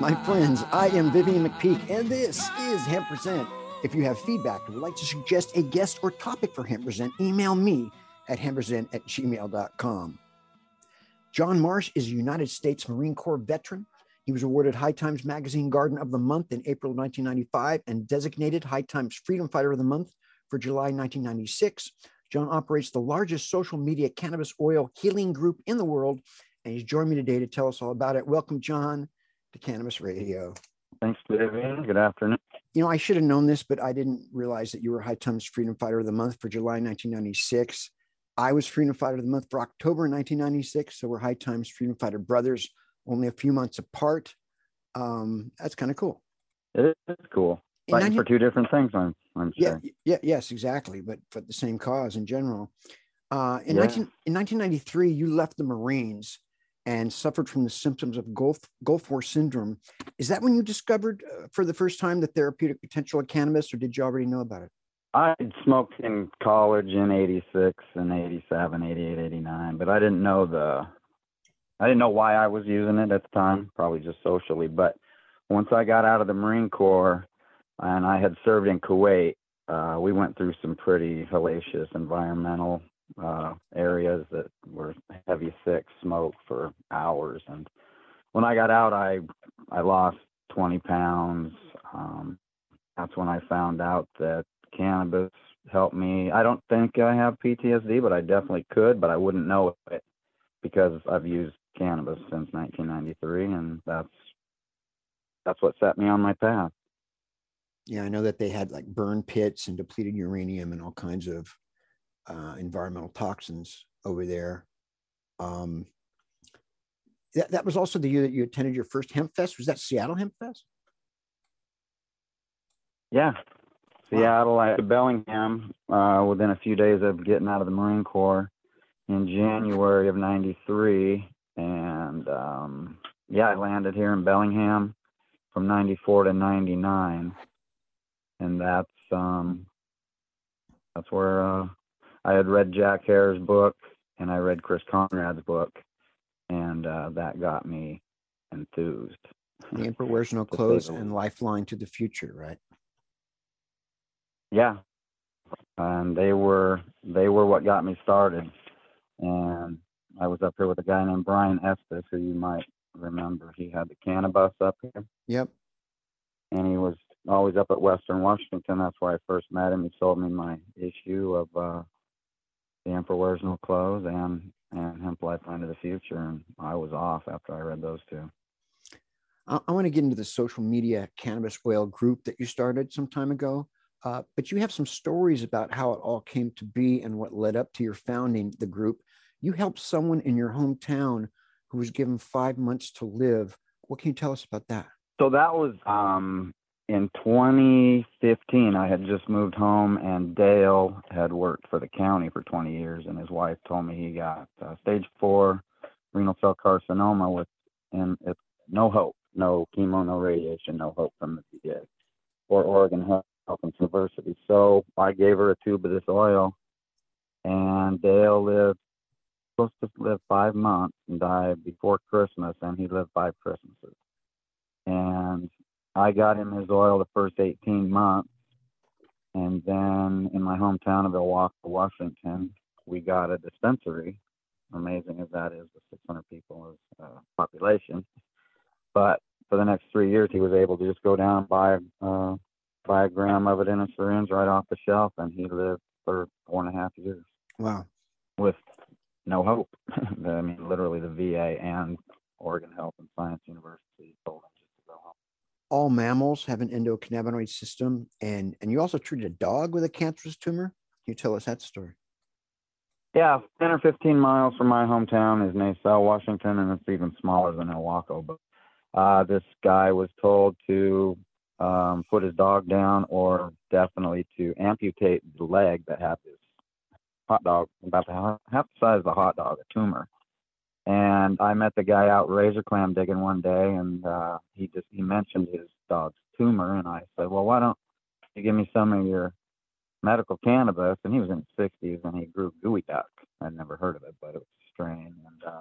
My friends, I am Vivian McPeak, and this is Hemp Present. If you have feedback or would like to suggest a guest or topic for Hemp Present, email me at hemppresent@gmail.com. John Marsh is a United States Marine Corps veteran. He was awarded High Times Magazine Garden of the Month in April 1995 and designated High Times Freedom Fighter of the Month for July 1996. John operates the largest social media cannabis oil healing group in the world, and he's joined me today to tell us all about it. Welcome, John, to Cannabis Radio. Thanks, Vivian. Good afternoon. You know, I should have known this, but I didn't realize that you were High Times Freedom Fighter of the Month for July 1996. I was Freedom Fighter of the Month for October 1996, so we're High Times Freedom Fighter brothers, only a few months apart. That's kind of cool. It is cool. Fighting for two different things, I'm sure. Yes, exactly, but for the same cause in general. In 1993, you left the Marines and suffered from the symptoms of Gulf War syndrome. Is that when you discovered for the first time the therapeutic potential of cannabis, or did you already know about it? I smoked in college in 86 and 87, 88, 89, but I didn't know why I was using it at the time, probably just socially. But once I got out of the Marine Corps and I had served in Kuwait, we went through some pretty hellacious environmental areas that were heavy thick smoke for hours. And when I got out, I lost 20 pounds. That's when I found out that cannabis helped me. I don't think I have PTSD, but I definitely could, but I wouldn't know it because I've used cannabis since 1993, and that's what set me on my path. Yeah, I know that they had like burn pits and depleted uranium and all kinds of environmental toxins over there. That was also the year that you attended your first Hemp Fest. Was that Seattle Hemp Fest? Yeah. Wow. Seattle at Bellingham, within a few days of getting out of the Marine Corps in January of 93. And I landed here in Bellingham from 94 to 99. And that's where I had read Jack Hare's book, and I read Chris Conrad's book, and that got me enthused. The Emperor Wears No Clothes and Lifeline to the Future, right? Yeah, and they were what got me started. And I was up here with a guy named Brian Estes, who you might remember. He had the Cannabis up here. Yep. And he was always up at Western Washington. That's where I first met him. He sold me my issue of The Emperor Wears No Clothes and Hemp Life plan of the Future. And I was off after I read those two. I want to get into the social media cannabis oil group that you started some time ago. But you have some stories about how it all came to be and what led up to your founding the group. You helped someone in your hometown who was given 5 months to live. What can you tell us about that? So that was in 2015. I had just moved home, and Dale had worked for the county for 20 years, and his wife told me he got stage 4 renal cell carcinoma and it's no hope, no chemo, no radiation, no hope from the PDA or Oregon Health and University. So I gave her a tube of this oil, and Dale lived 5 months and died before Christmas, and he lived 5 Christmases. And I got him his oil the first 18 months, and then in my hometown of Ellwack, Washington, we got a dispensary. Amazing as that is, with 600 people as population. But for the next 3 years, he was able to just go down and buy a gram of it in a syringe right off the shelf, and he lived for 4.5 years. Wow. With no hope. I mean, literally the VA and Oregon Health and Science University told him just to go home. All mammals have an endocannabinoid system, and you also treated a dog with a cancerous tumor. Can you tell us that story? Yeah, 10 or 15 miles from my hometown is Naselle, Washington, and it's even smaller than Ellwack. But this guy was told to put his dog down, or definitely to amputate the leg that had this hot dog, about half the size of the hot dog, a tumor. And I met the guy out razor clam digging one day, and he mentioned his dog's tumor, and I said, well, why don't you give me some of your medical cannabis? And he was in his 60s, and he grew gooey duck. I'd never heard of it, but it was a strain. And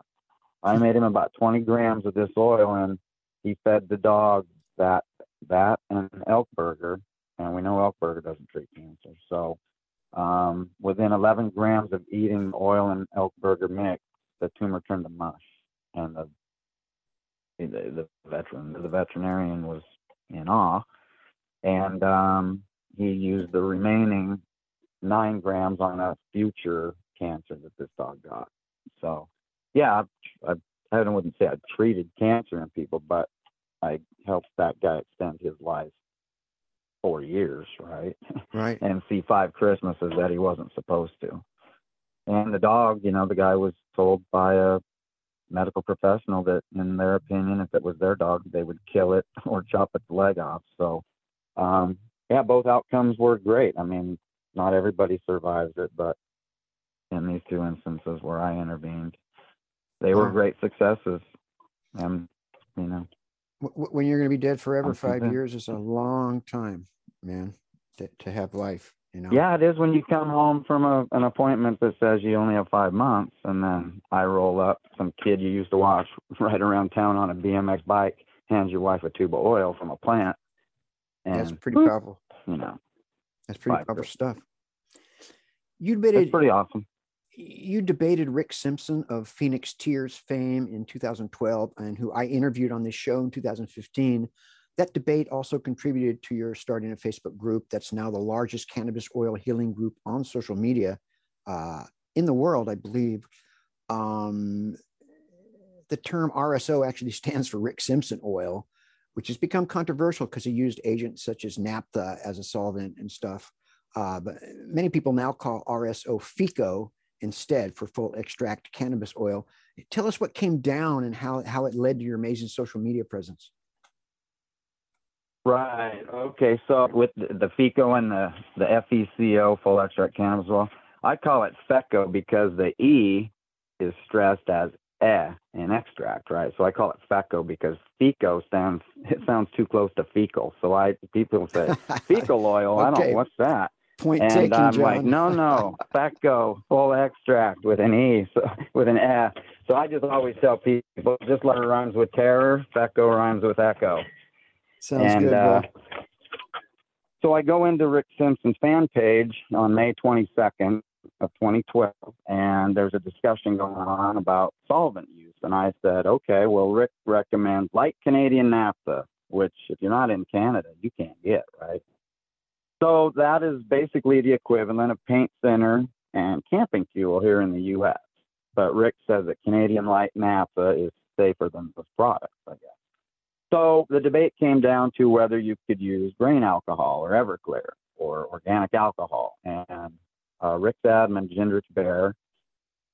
I made him about 20 grams of this oil, and he fed the dog that and an elk burger, and we know elk burger doesn't treat cancer. So within 11 grams of eating oil and elk burger mix, the tumor turned to mush, and the veterinarian was in awe, and he used the remaining 9 grams on a future cancer that this dog got. So, yeah, I wouldn't say I treated cancer in people, but I helped that guy extend his life 4 years, right? Right. And see 5 Christmases that he wasn't supposed to. And the dog, the guy was told by a medical professional that, in their opinion, if it was their dog, they would kill it or chop its leg off. So, yeah, both outcomes were great. I mean, not everybody survives it, but in these 2 instances where I intervened, they were great successes. And, when you're going to be dead forever, 5 years is a long time, man, to have life. Yeah, it is when you come home from an appointment that says you only have 5 months, and then I roll up, some kid you used to watch right around town on a BMX bike hands your wife a tube of oil from a plant. And that's pretty powerful. That's pretty powerful stuff. That's pretty awesome. You debated Rick Simpson of Phoenix Tears fame in 2012, and who I interviewed on this show in 2015. That debate also contributed to your starting a Facebook group that's now the largest cannabis oil healing group on social media in the world, I believe. The term RSO actually stands for Rick Simpson oil, which has become controversial because he used agents such as naphtha as a solvent and stuff. But many people now call RSO FECO instead for full extract cannabis oil. Tell us what came down and how it led to your amazing social media presence. Right. Okay. So with the FECO and the FECO, full extract cannabis oil, I call it FECO because the E is stressed as eh in extract, right? So I call it FECO because FECO sounds too close to fecal. So people say fecal oil. Okay. I don't. What's that? Point and taken, I'm John. Like, no, FECO, full extract with an E, so, with an eh. So I just always tell people, this letter rhymes with terror. FECO rhymes with echo. Sounds good. So I go into Rick Simpson's fan page on May 22nd of 2012, and there's a discussion going on about solvent use. And I said, okay, well, Rick recommends light Canadian naphtha, which if you're not in Canada, you can't get, right? So that is basically the equivalent of paint thinner and camping fuel here in the U.S. But Rick says that Canadian light naphtha is safer than those products, I guess. So the debate came down to whether you could use grain alcohol or Everclear or organic alcohol. And Rick's admin, Ginger Bear,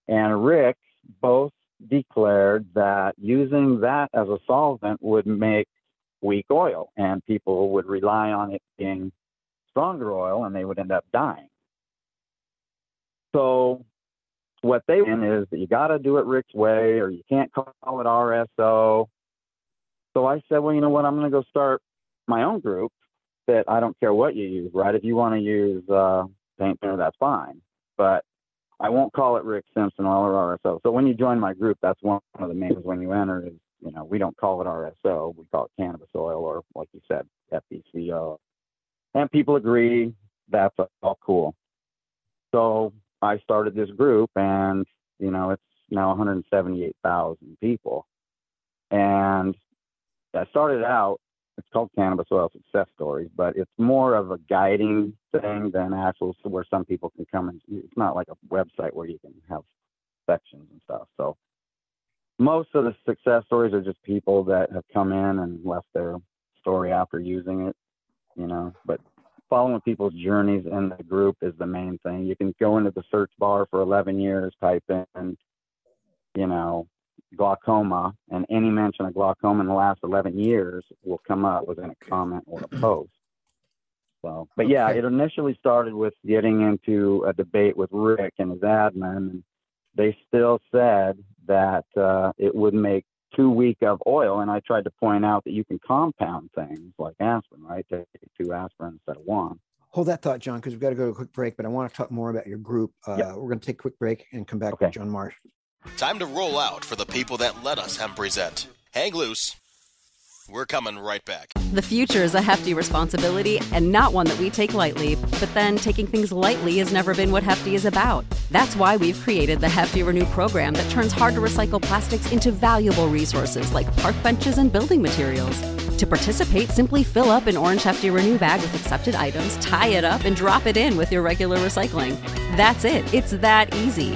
and Rick both declared that using that as a solvent would make weak oil, and people would rely on it being stronger oil, and they would end up dying. So what they mean is that you got to do it Rick's way, or you can't call it RSO. So I said, well, you know what? I'm going to go start my own group that I don't care what you use, right? If you want to use paint thinner, that's fine. But I won't call it Rick Simpson oil or RSO. So when you join my group, that's one of the main when you enter is, we don't call it RSO. We call it cannabis oil or, like you said, FECO. And people agree that's all cool. So I started this group, and, it's now 178,000 people. And I started out, it's called Cannabis Oil Success Stories, but it's more of a guiding thing than actual where some people can come and it's not like a website where you can have sections and stuff. So most of the success stories are just people that have come in and left their story after using it, but following people's journeys in the group is the main thing. You can go into the search bar for 11 years, type in, you know, glaucoma, and any mention of glaucoma in the last 11 years will come up within a comment or a post. So, but yeah, it initially started with getting into a debate with Rick and his admin. And they still said that it would make too weak of oil. And I tried to point out that you can compound things like aspirin, right? Take two aspirin instead of one. Hold that thought, John, because we've got to go to a quick break, but I want to talk more about your group. Yep. We're going to take a quick break and come back with John Marsh. Time to roll out for the people that let us Hemp Present. Hang loose. We're coming right back. The future is a hefty responsibility and not one that we take lightly. But then taking things lightly has never been what Hefty is about. That's why we've created the Hefty Renew program that turns hard to recycle plastics into valuable resources like park benches and building materials. To participate, simply fill up an orange Hefty Renew bag with accepted items, tie it up, and drop it in with your regular recycling. That's it. It's that easy.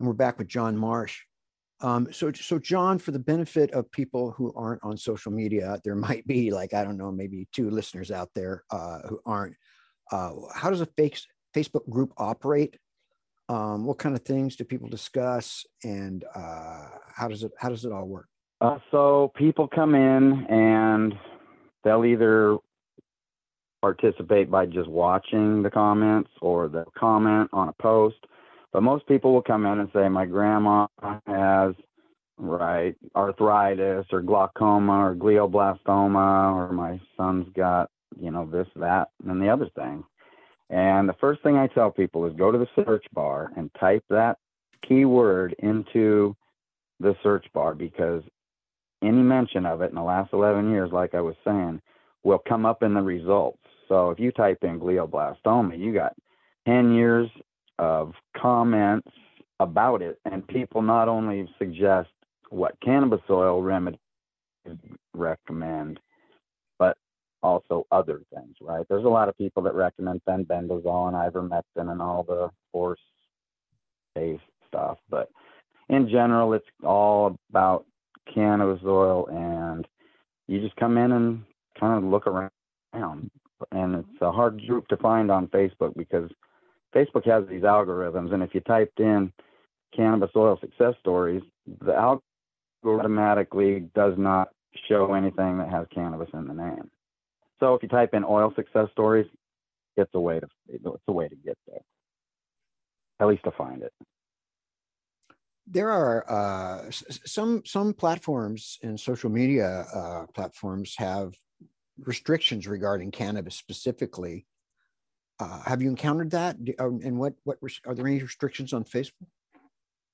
And we're back with John Marsh. So John, for the benefit of people who aren't on social media, there might be like, I don't know, maybe 2 listeners out there who aren't. How does a Facebook group operate? What kind of things do people discuss, and how does it all work? So people come in and they'll either participate by just watching the comments, or they'll comment on a post. But most people will come in and say, my grandma has, right, arthritis or glaucoma or glioblastoma, or my son's got, you know, this, that, and the other thing. And the first thing I tell people is go to the search bar and type that keyword into the search bar, because any mention of it in the last 11 years, like I was saying, will come up in the results. So if you type in glioblastoma, you got 10 years of comments about it, and people not only suggest what cannabis oil remedies recommend, but also other things, right? There's a lot of people that recommend fenbendazole and ivermectin and all the horse-based stuff, but in general, it's all about cannabis oil, and you just come in and kind of look around, and it's a hard group to find on Facebook because Facebook has these algorithms, and if you typed in Cannabis Oil Success Stories, the algorithm automatically does not show anything that has cannabis in the name. So if you type in oil success stories, it's a way to get there, at least to find it. There are some platforms and social media platforms have restrictions regarding cannabis specifically. Have you encountered that? And what are there any restrictions on Facebook?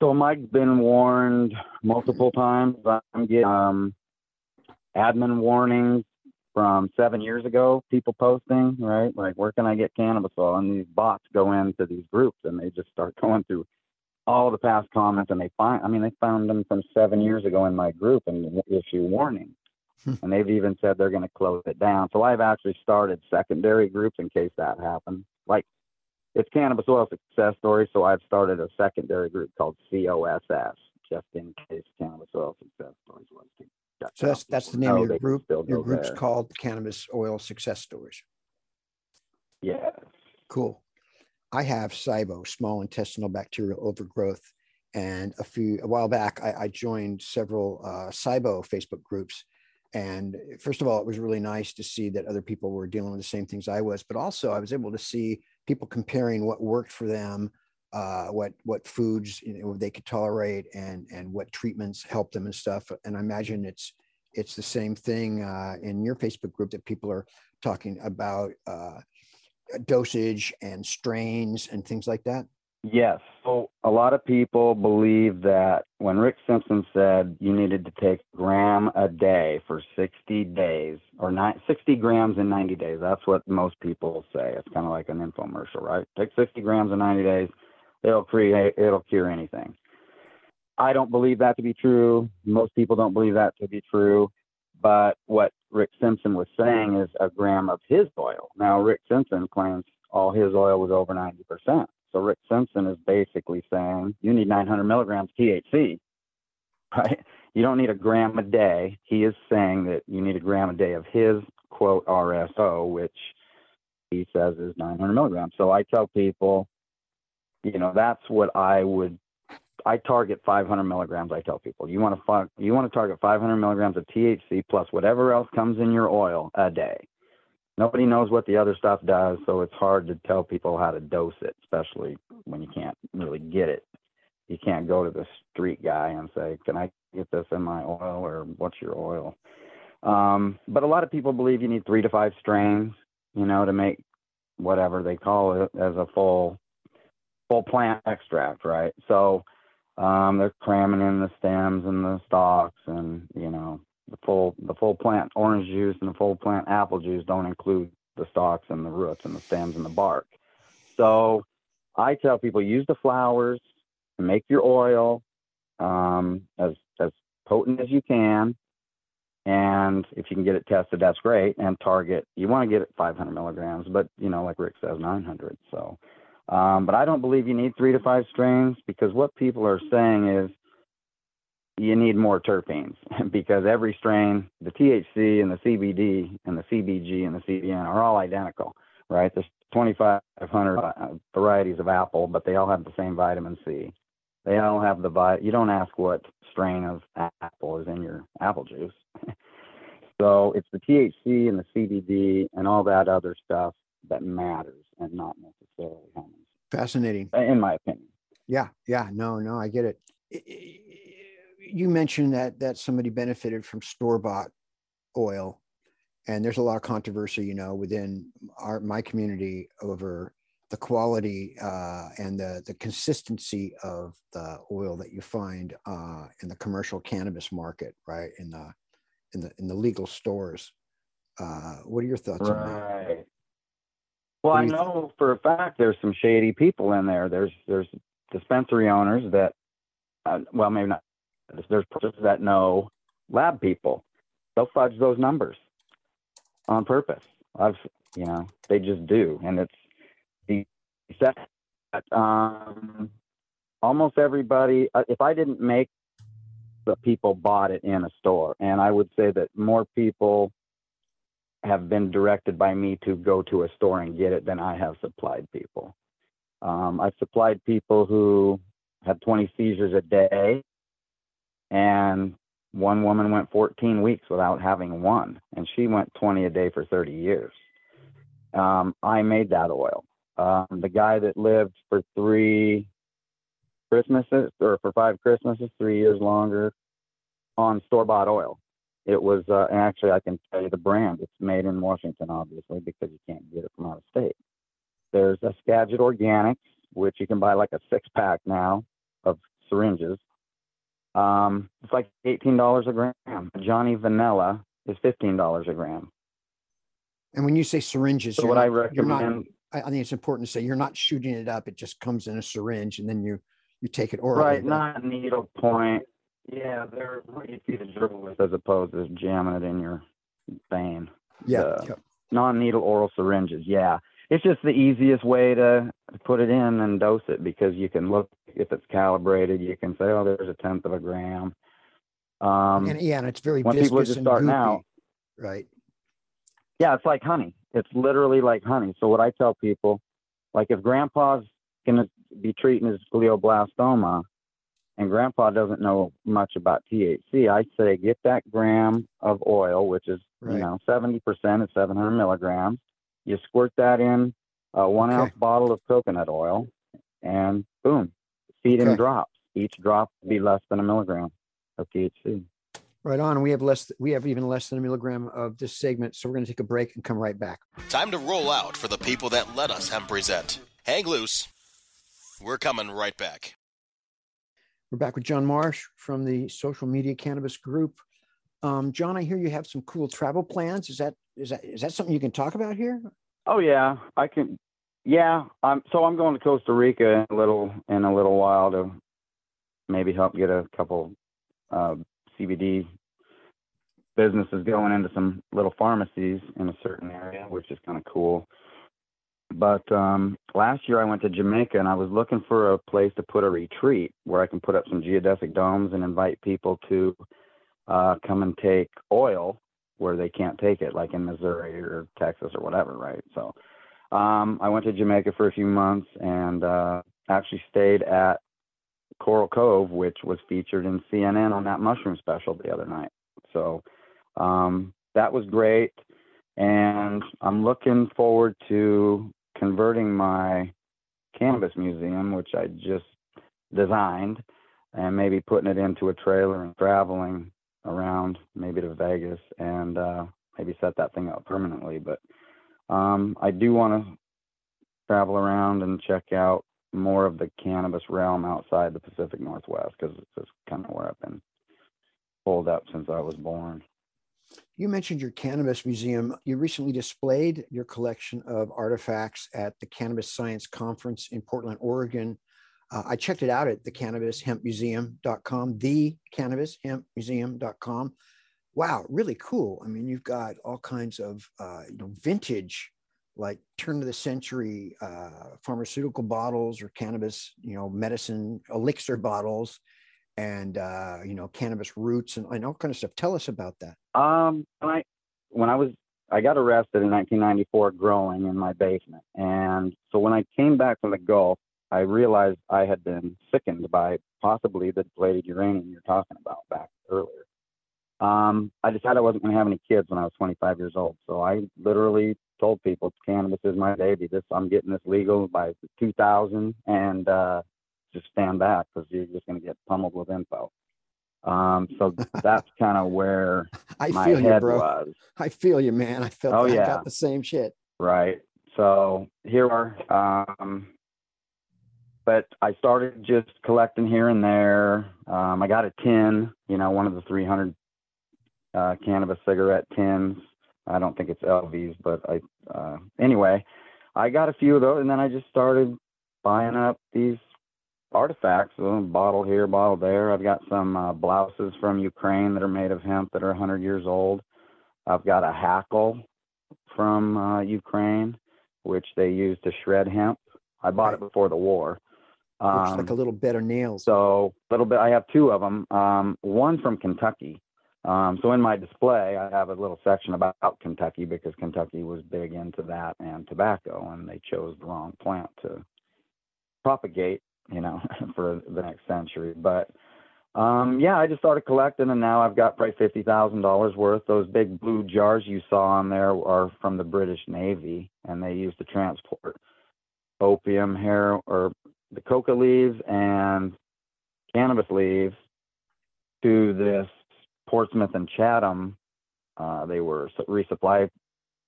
So Mike's been warned multiple times. I'm getting admin warnings from 7 years ago, people posting, right? Like, where can I get cannabis oil? And these bots go into these groups and they just start going through all the past comments, and they found them from 7 years ago in my group and issue warnings. And they've even said they're going to close it down. So I've actually started secondary groups in case that happens. Like, it's Cannabis Oil Success Stories, so I've started a secondary group called COSS, just in case Cannabis Oil Success Stories was to shut down. So that's the name of your group? Your group's called Cannabis Oil Success Stories? Yes. Cool. I have SIBO, small intestinal bacterial overgrowth. And a while back, I joined several SIBO Facebook groups. And first of all, it was really nice to see that other people were dealing with the same things I was, but also I was able to see people comparing what worked for them, what foods, you know, they could tolerate, and what treatments helped them and stuff. And I imagine it's the same thing in your Facebook group, that people are talking about dosage and strains and things like that. Yes. So a lot of people believe that when Rick Simpson said you needed to take a gram a day for 60 days or 60 grams in 90 days, that's what most people say. It's kind of like an infomercial, right? Take 60 grams in 90 days. It'll cure anything. I don't believe that to be true. Most people don't believe that to be true. But what Rick Simpson was saying is a gram of his oil. Now, Rick Simpson claims all his oil was over 90%. So Rick Simpson is basically saying you need 900 milligrams THC, right? You don't need a gram a day. He is saying that you need a gram a day of his, quote, RSO, which he says is 900 milligrams. So I tell people, you know, that's what I target 500 milligrams. I tell people, you want to target 500 milligrams of THC plus whatever else comes in your oil a day. Nobody knows what the other stuff does, so it's hard to tell people how to dose it, especially when you can't really get it. You can't go to the street guy and say, can I get this in my oil, or what's your oil? But a lot of people believe you need 3 to 5 strains, you know, to make whatever they call it as a full plant extract, right? So they're cramming in the stems and the stalks, and you know, the full plant orange juice and the full plant apple juice don't include the stalks and the roots and the stems and the bark. So I tell people, use the flowers to make your oil as potent as you can, and if you can get it tested, that's great. And target, you want to get it 500 milligrams, but you know, like Rick says, 900. So but I don't believe you need 3 to 5 strains, because what people are saying is you need more terpenes, because every strain, the THC and the CBD and the CBG and the CBN are all identical, right? There's 2,500 varieties of apple, but they all have the same vitamin C. They all have you don't ask what strain of apple is in your apple juice. So it's the THC and the CBD and all that other stuff that matters, and not necessarily humans. Fascinating. In my opinion. Yeah. No, I get it. You mentioned that somebody benefited from store-bought oil, and there's a lot of controversy, you know, within my community over the quality and the consistency of the oil that you find in the commercial cannabis market, right? In the legal stores. What are your thoughts on that? Right. Well, I know for a fact there's some shady people in there. There's dispensary owners that, well, maybe not. There's purchasers that know lab people. They'll fudge those numbers on purpose. They just do, and it's the almost everybody. If I didn't make the people bought it in a store, and I would say that more people have been directed by me to go to a store and get it than I have supplied people. I've supplied people who had 20 seizures a day, and one woman went 14 weeks without having one, and she went 20 a day for 30 years. I made that oil. The guy that lived for 5 Christmases, 3 years longer, on store-bought oil. It was, and actually I can tell you the brand. It's made in Washington, obviously, because you can't get it from out of state. There's a Skagit Organics, which you can buy like a 6-pack now of syringes. It's like $18 a gram. Johnny Vanilla is $15 a gram. And when you say syringes, so what I recommend, I think it's important to say you're not shooting it up. It just comes in a syringe, and then you take it orally. Right, not needle point. Yeah, they're what you see the gerbil with, as opposed to jamming it in your vein. Yeah, yep. Non-needle oral syringes. Yeah, it's just the easiest way to put it in and dose it, because you can look if it's calibrated. You can say, oh, there's a tenth of a gram. And it's very viscous. When people just starting out, right? Yeah, it's like honey. It's literally like honey. So what I tell people, like if Grandpa's gonna be treating his glioblastoma, and Grandpa doesn't know much about THC, I say get that gram of oil, which is, right, 70% of 700 milligrams. You squirt that in a 1-ounce bottle of coconut oil, and boom, feed in drops. Each drop will be less than a milligram of THC. Right on. We have even less than a milligram of this segment, so we're going to take a break and come right back. Time to roll out for the people that let us Hemp Present. Hang loose. We're coming right back. We're back with John Marsh from the Social Media Cannabis Group. John, I hear you have some cool travel plans. Is that something you can talk about here? Oh yeah, I can. Yeah, so I'm going to Costa Rica in a little while to maybe help get a couple CBD businesses going into some little pharmacies in a certain area, which is kind of cool. But last year I went to Jamaica, and I was looking for a place to put a retreat where I can put up some geodesic domes and invite people to come and take oil where they can't take it, like in Missouri or Texas or whatever, right? So I went to Jamaica for a few months and actually stayed at Coral Cove, which was featured in CNN on that mushroom special the other night. So that was great. And I'm looking forward to converting my cannabis museum, which I just designed, and maybe putting it into a trailer and traveling around, maybe to Vegas, and maybe set that thing up permanently. But I do want to travel around and check out more of the cannabis realm outside the Pacific Northwest, because it's kind of where I've been pulled up since I was born. You mentioned your cannabis museum. You recently displayed your collection of artifacts at the Cannabis Science Conference in Portland, Oregon. I checked it out at the cannabishempmuseum.com, the cannabishempmuseum.com. Wow, really cool. I mean, you've got all kinds of vintage, like turn of the century pharmaceutical bottles or cannabis, medicine elixir bottles, and cannabis roots and all kind of stuff. Tell us about that. I got arrested in 1994 growing in my basement, and so when I came back from the Gulf, I realized I had been sickened by possibly the depleted uranium you're talking about back earlier. I decided I wasn't going to have any kids when I was 25 years old, so I literally told people cannabis is my baby. I'm getting this legal by 2000, and just stand back, because you're just going to get pummeled with info. So that's kind of where my head was. I feel you, man. I felt I got the same shit. Right. So here are, but I started just collecting here and there. I got a tin, one of the 300 cannabis cigarette tins. I don't think it's LVs, but anyway, I got a few of those, and then I just started buying up these artifacts, a little bottle here, bottle there. I've got some blouses from Ukraine that are made of hemp that are 100 years old. I've got a hackle from Ukraine, which they use to shred hemp. I bought it before the war. Looks like a little bit of nails. So a little bit. I have two of them, one from Kentucky. So in my display, I have a little section about Kentucky, because Kentucky was big into that and tobacco, and they chose the wrong plant to propagate, for the next century. But I just started collecting, and now I've got probably $50,000 worth. Those big blue jars you saw on there are from the British Navy, and they used to transport opium, hair, or the coca leaves and cannabis leaves to this Portsmouth and Chatham. They were resupply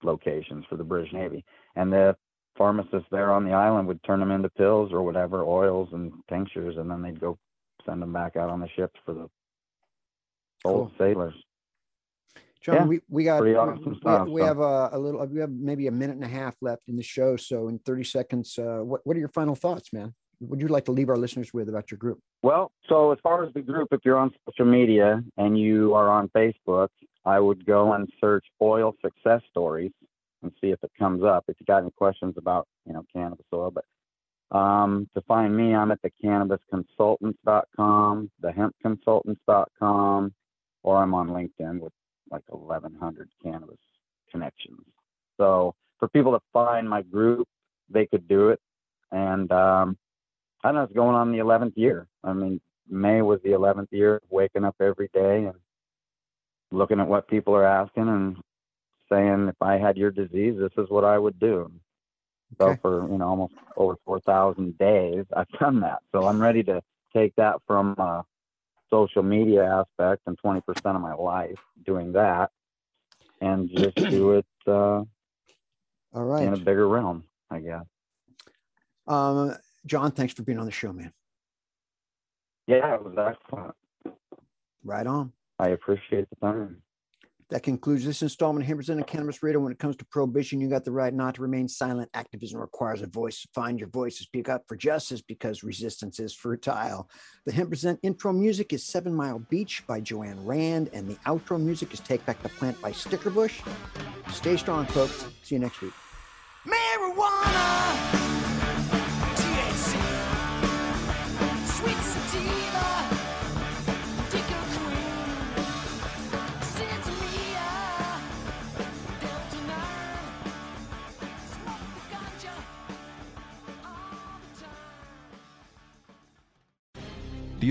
locations for the British Navy, and the pharmacists there on the island would turn them into pills or whatever, oils and tinctures, and then they'd go send them back out on the ships for the old sailors. John, we have maybe a minute and a half left in the show, so in 30 seconds, what are your final thoughts, man? Would you like to leave our listeners with about your group? Well, so as far as the group, if you're on social media and you are on Facebook, I would go and search Oil Success Stories and see if it comes up. If you got any questions about, cannabis oil, but to find me, I'm at the cannabisconsultants.com, the hempconsultants.com, or I'm on LinkedIn with like 1,100 cannabis connections. So for people to find my group, they could do it. And I know it's going on the 11th year. I mean, May was the 11th year of waking up every day and looking at what people are asking and saying, if I had your disease, this is what I would do. Okay. So for almost over 4,000 days, I've done that. So I'm ready to take that from social media aspect and 20% of my life doing that, and just do it all right in a bigger realm, I guess. John, thanks for being on the show, man. Yeah, it was excellent. Right on. I appreciate the time. That concludes this installment of Hemp Present and Cannabis Radio. When it comes to prohibition, you got the right not to remain silent. Activism requires a voice. Find your voice and speak up for justice, because resistance is fertile. The Hemp Present intro music is 7 Mile Beach by Joanne Rand, and the outro music is Take Back the Plant by Stickerbush. Stay strong, folks. See you next week. Marijuana! The